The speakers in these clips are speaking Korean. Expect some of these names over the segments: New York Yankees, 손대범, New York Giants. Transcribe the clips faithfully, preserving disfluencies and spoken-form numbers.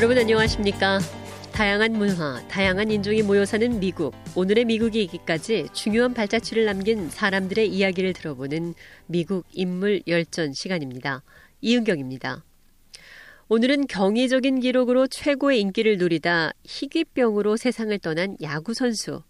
여러분 안녕하십니까? 다양한 문화, 다양한 인종이 모여 사는 미국, 오늘의 미국이 있기까지 중요한 발자취를 남긴 사람들의 이야기를 들어보는 미국 인물 열전 시간입니다. 이은경입니다. 오늘은 경이적인 기록으로 최고의 인기를 누리다 희귀병으로 세상을 떠난 야구선수,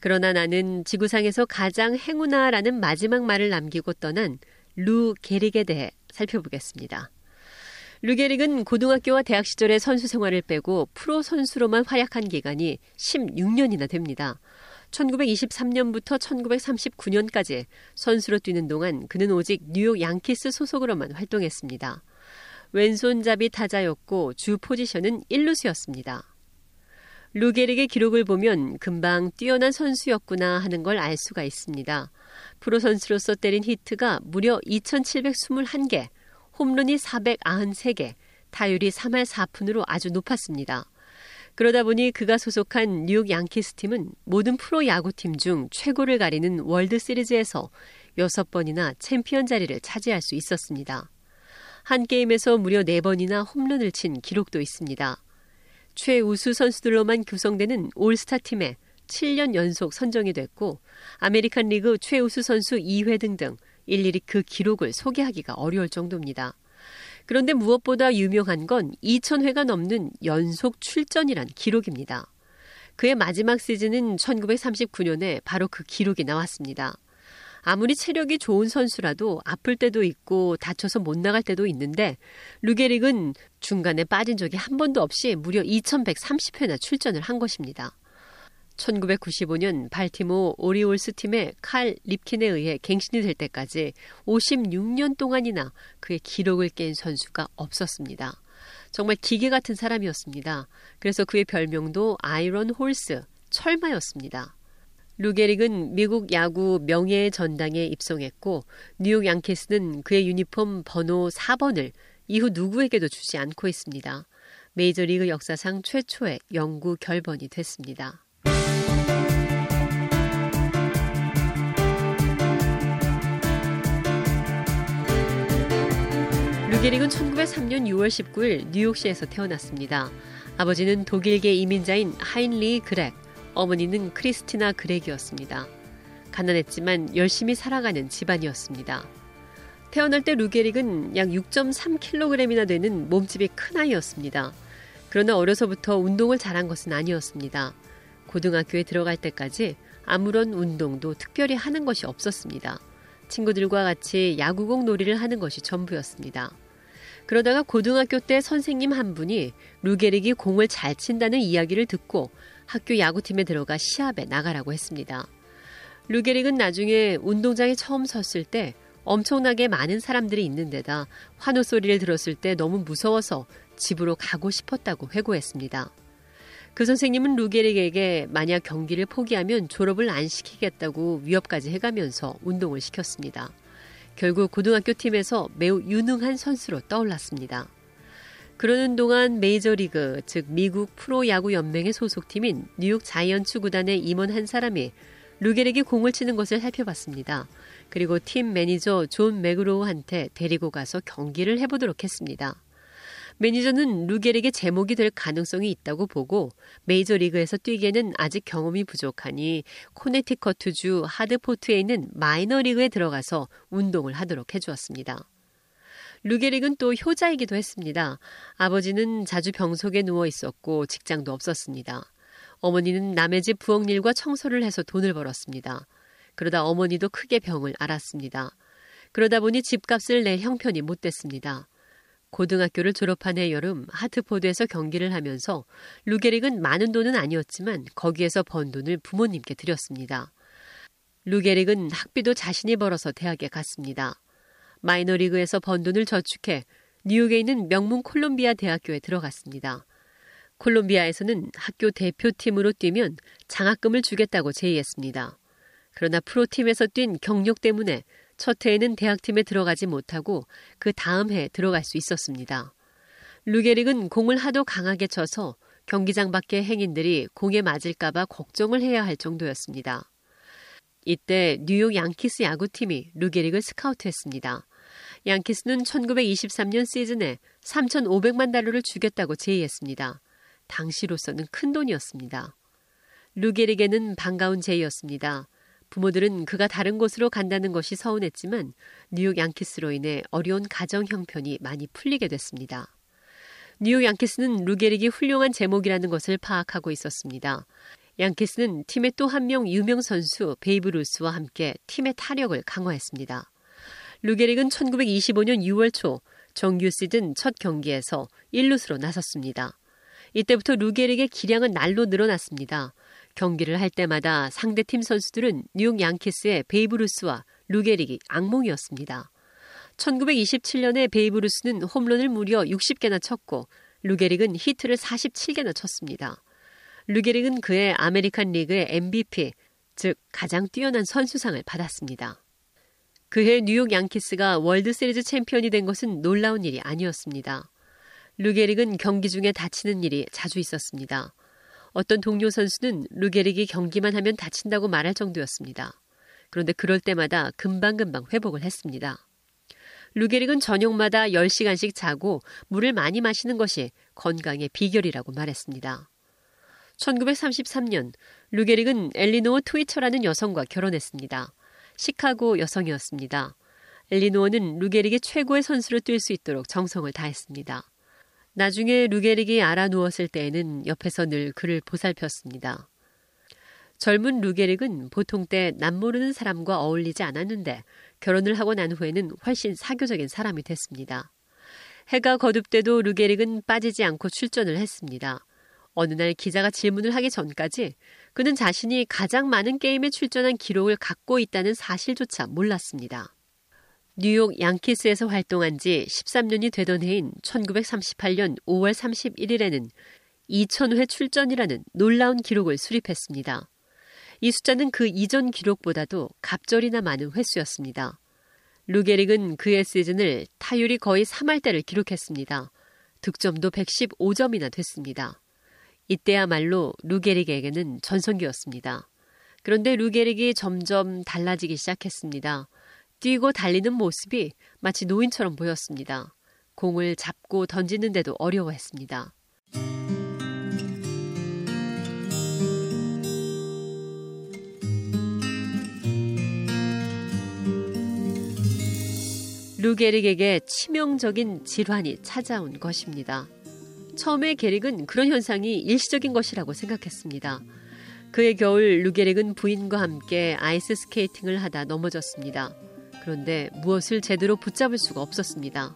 그러나 나는 지구상에서 가장 행운아라는 마지막 말을 남기고 떠난 루 게릭에 대해 살펴보겠습니다. 루 게릭은 고등학교와 대학 시절의 선수 생활을 빼고 프로 선수로만 활약한 기간이 십육 년이나 됩니다. 천구백이십삼 년부터 천구백삼십구 년까지 선수로 뛰는 동안 그는 오직 뉴욕 양키스 소속으로만 활동했습니다. 왼손잡이 타자였고 주 포지션은 일루수였습니다. 루 게릭의 기록을 보면 금방 뛰어난 선수였구나 하는 걸 알 수가 있습니다. 프로 선수로서 때린 히트가 무려 이천칠백이십일 개, 홈런이 사백구십삼 개, 타율이 삼 할 사 푼으로 아주 높았습니다. 그러다 보니 그가 소속한 뉴욕 양키스 팀은 모든 프로 야구팀 중 최고를 가리는 월드 시리즈에서 여섯 번이나 챔피언 자리를 차지할 수 있었습니다. 한 게임에서 무려 네 번이나 홈런을 친 기록도 있습니다. 최우수 선수들로만 구성되는 올스타팀에 칠 년 연속 선정이 됐고 아메리칸 리그 최우수 선수 이 회 등등 일일이 그 기록을 소개하기가 어려울 정도입니다. 그런데 무엇보다 유명한 건 이천 회가 넘는 연속 출전이란 기록입니다. 그의 마지막 시즌은 천구백삼십구 년에 바로 그 기록이 나왔습니다. 아무리 체력이 좋은 선수라도 아플 때도 있고 다쳐서 못 나갈 때도 있는데 루 게릭은 중간에 빠진 적이 한 번도 없이 무려 이천백삼십 회나 출전을 한 것입니다. 천구백구십오 년 발티모 오리올스 팀의 칼 립킨에 의해 갱신이 될 때까지 오십육 년 동안이나 그의 기록을 깬 선수가 없었습니다. 정말 기계 같은 사람이었습니다. 그래서 그의 별명도 아이런 홀스, 철마였습니다. 루 게릭은 미국 야구 명예의 전당에 입성했고 뉴욕 양키스는 그의 유니폼 번호 사 번을 이후 누구에게도 주지 않고 있습니다. 메이저리그 역사상 최초의 영구 결번이 됐습니다. 루 게릭은 천구백삼 년 유월 십구 일 뉴욕시에서 태어났습니다. 아버지는 독일계 이민자인 하인리 그렉, 어머니는 크리스티나 그렉이었습니다. 가난했지만 열심히 살아가는 집안이었습니다. 태어날 때 루 게릭은 약 육 점 삼 킬로그램이나 되는 몸집이 큰 아이였습니다. 그러나 어려서부터 운동을 잘한 것은 아니었습니다. 고등학교에 들어갈 때까지 아무런 운동도 특별히 하는 것이 없었습니다. 친구들과 같이 야구공 놀이를 하는 것이 전부였습니다. 그러다가 고등학교 때 선생님 한 분이 루 게릭이 공을 잘 친다는 이야기를 듣고 학교 야구팀에 들어가 시합에 나가라고 했습니다. 루 게릭은 나중에 운동장에 처음 섰을 때 엄청나게 많은 사람들이 있는 데다 환호 소리를 들었을 때 너무 무서워서 집으로 가고 싶었다고 회고했습니다. 그 선생님은 루 게릭에게 만약 경기를 포기하면 졸업을 안 시키겠다고 위협까지 해가면서 운동을 시켰습니다. 결국 고등학교 팀에서 매우 유능한 선수로 떠올랐습니다. 그러는 동안 메이저리그, 즉 미국 프로야구연맹의 소속팀인 뉴욕 자이언츠 구단에 임원한 사람이 루 게릭이 공을 치는 것을 살펴봤습니다. 그리고 팀 매니저 존 맥그로우한테 데리고 가서 경기를 해보도록 했습니다. 매니저는 루 게릭의 제목이 될 가능성이 있다고 보고 메이저리그에서 뛰기에는 아직 경험이 부족하니 코네티컷주 하드포트에 있는 마이너리그에 들어가서 운동을 하도록 해주었습니다. 루 게릭은 또 효자이기도 했습니다. 아버지는 자주 병석에 누워 있었고 직장도 없었습니다. 어머니는 남의 집 부엌일과 청소를 해서 돈을 벌었습니다. 그러다 어머니도 크게 병을 앓았습니다. 그러다 보니 집값을 낼 형편이 못 됐습니다. 고등학교를 졸업한 해 여름 하트포드에서 경기를 하면서 루 게릭은 많은 돈은 아니었지만 거기에서 번 돈을 부모님께 드렸습니다. 루 게릭은 학비도 자신이 벌어서 대학에 갔습니다. 마이너리그에서 번 돈을 저축해 뉴욕에 있는 명문 콜롬비아 대학교에 들어갔습니다. 콜롬비아에서는 학교 대표팀으로 뛰면 장학금을 주겠다고 제의했습니다. 그러나 프로팀에서 뛴 경력 때문에 첫 해에는 대학팀에 들어가지 못하고 그 다음 해에 들어갈 수 있었습니다. 루 게릭은 공을 하도 강하게 쳐서 경기장 밖의 행인들이 공에 맞을까봐 걱정을 해야 할 정도였습니다. 이때 뉴욕 양키스 야구팀이 루 게릭을 스카우트했습니다. 양키스는 천구백이십삼 년 시즌에 삼천오백만 달러를 주겠다고 제의했습니다. 당시로서는 큰 돈이었습니다. 루겔에게는 반가운 제의였습니다. 부모들은 그가 다른 곳으로 간다는 것이 서운했지만 뉴욕 양키스로 인해 어려운 가정 형편이 많이 풀리게 됐습니다. 뉴욕 양키스는 루게릭이 훌륭한 제목이라는 것을 파악하고 있었습니다. 양키스는 팀의 또 한 명 유명 선수 베이브 루스와 함께 팀의 타력을 강화했습니다. 루게릭은 천구백이십오 년 유월 초 정규 시즌 첫 경기에서 일 루수로 나섰습니다. 이때부터 루게릭의 기량은 날로 늘어났습니다. 경기를 할 때마다 상대팀 선수들은 뉴욕 양키스의 베이브 루스와 루게릭이 악몽이었습니다. 천구백이십칠 년에 베이브 루스는 홈런을 무려 육십 개나 쳤고 루게릭은 히트를 사십칠 개나 쳤습니다. 루게릭은 그해 아메리칸 리그의 엠 비 피, 즉 가장 뛰어난 선수상을 받았습니다. 그해 뉴욕 양키스가 월드 시리즈 챔피언이 된 것은 놀라운 일이 아니었습니다. 루게릭은 경기 중에 다치는 일이 자주 있었습니다. 어떤 동료 선수는 루게릭이 경기만 하면 다친다고 말할 정도였습니다. 그런데 그럴 때마다 금방금방 회복을 했습니다. 루게릭은 저녁마다 열 시간씩 자고 물을 많이 마시는 것이 건강의 비결이라고 말했습니다. 천구백삼십삼 년 루게릭은 엘리노어 트위처라는 여성과 결혼했습니다. 시카고 여성이었습니다. 엘리노어는 루게릭이 최고의 선수로 뛸 수 있도록 정성을 다했습니다. 나중에 루게릭이 알아 누웠을 때에는 옆에서 늘 그를 보살폈습니다. 젊은 루게릭은 보통 때 남모르는 사람과 어울리지 않았는데 결혼을 하고 난 후에는 훨씬 사교적인 사람이 됐습니다. 해가 거듭돼도 루게릭은 빠지지 않고 출전을 했습니다. 어느 날 기자가 질문을 하기 전까지 그는 자신이 가장 많은 게임에 출전한 기록을 갖고 있다는 사실조차 몰랐습니다. 뉴욕 양키스에서 활동한 지 십삼 년이 되던 해인 천구백삼십팔 년 오월 삼십일 일에는 이천 회 출전이라는 놀라운 기록을 수립했습니다. 이 숫자는 그 이전 기록보다도 갑절이나 많은 횟수였습니다. 루게릭은 그의 시즌을 타율이 거의 삼 할대를 기록했습니다. 득점도 백십오 점이나 됐습니다. 이때야말로 루게릭에게는 전성기였습니다. 그런데 루게릭이 점점 달라지기 시작했습니다. 뛰고 달리는 모습이 마치 노인처럼 보였습니다. 공을 잡고 던지는데도 어려워했습니다. 루게릭에게 치명적인 질환이 찾아온 것입니다. 처음에 게릭은 그런 현상이 일시적인 것이라고 생각했습니다. 그해 겨울 루게릭은 부인과 함께 아이스 스케이팅을 하다 넘어졌습니다. 그런데 무엇을 제대로 붙잡을 수가 없었습니다.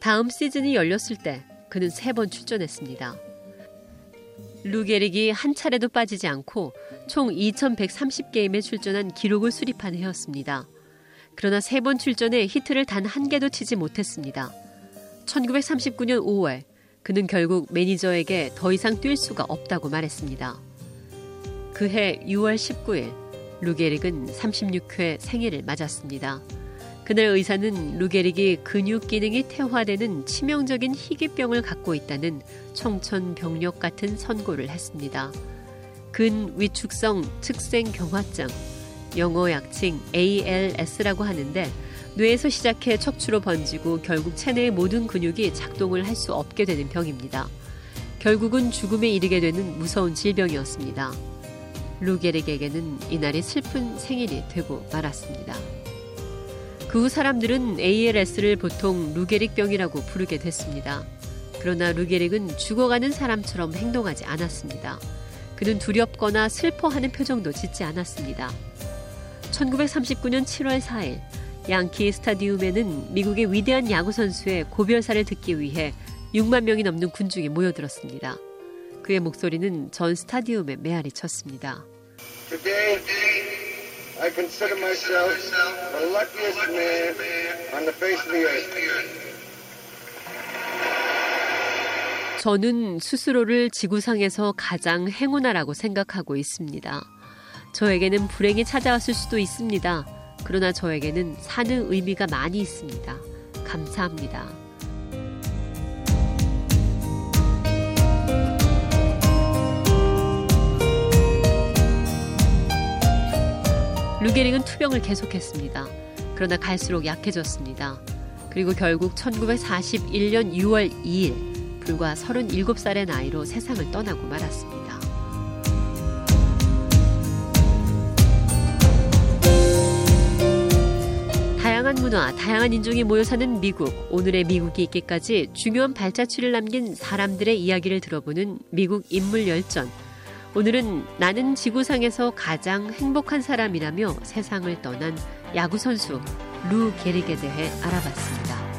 다음 시즌이 열렸을 때 그는 세 번 출전했습니다. 루게릭이 한 차례도 빠지지 않고 총 이천백삼십 게임에 출전한 기록을 수립한 해였습니다. 그러나 세 번 출전에 히트를 단 한 개도 치지 못했습니다. 천구백삼십구 년 오월 그는 결국 매니저에게 더 이상 뛸 수가 없다고 말했습니다. 그해 유월 십구 일 루게릭은 삼십육 회 생일을 맞았습니다. 그날 의사는 루게릭이 근육 기능이 퇴화되는 치명적인 희귀병을 갖고 있다는 청천벽력 같은 선고를 했습니다. 근위축성 측생경화증, 영어 약칭 에이 엘 에스라고 하는데 뇌에서 시작해 척추로 번지고 결국 체내의 모든 근육이 작동을 할 수 없게 되는 병입니다. 결국은 죽음에 이르게 되는 무서운 질병이었습니다. 루게릭에게는 이날이 슬픈 생일이 되고 말았습니다. 그 후 사람들은 에이 엘 에스를 보통 루게릭병이라고 부르게 됐습니다. 그러나 루게릭은 죽어가는 사람처럼 행동하지 않았습니다. 그는 두렵거나 슬퍼하는 표정도 짓지 않았습니다. 천구백삼십구 년 칠월 사 일 양키 스타디움에는 미국의 위대한 야구선수의 고별사를 듣기 위해 육만 명이 넘는 군중이 모여들었습니다. 그의 목소리는 전 스타디움에 메아리 쳤습니다. Today, I consider myself the luckiest man on the face of the earth. 저는 스스로를 지구상에서 가장 행운아라고 생각하고 있습니다. 저에게는 불행이 찾아왔을 수도 있습니다. 그러나 저에게는 사는 의미가 많이 있습니다. 감사합니다. 루게릭은 투병을 계속했습니다. 그러나 갈수록 약해졌습니다. 그리고 결국 천구백사십일 년 유월 이일 불과 서른일곱 살의 나이로 세상을 떠나고 말았습니다. 다양한 문화, 다양한 인종이 모여 사는 미국, 오늘의 미국이 있기까지 중요한 발자취를 남긴 사람들의 이야기를 들어보는 미국 인물 열전. 오늘은 나는 지구상에서 가장 행복한 사람이라며 세상을 떠난 야구선수 루 게릭에 대해 알아봤습니다.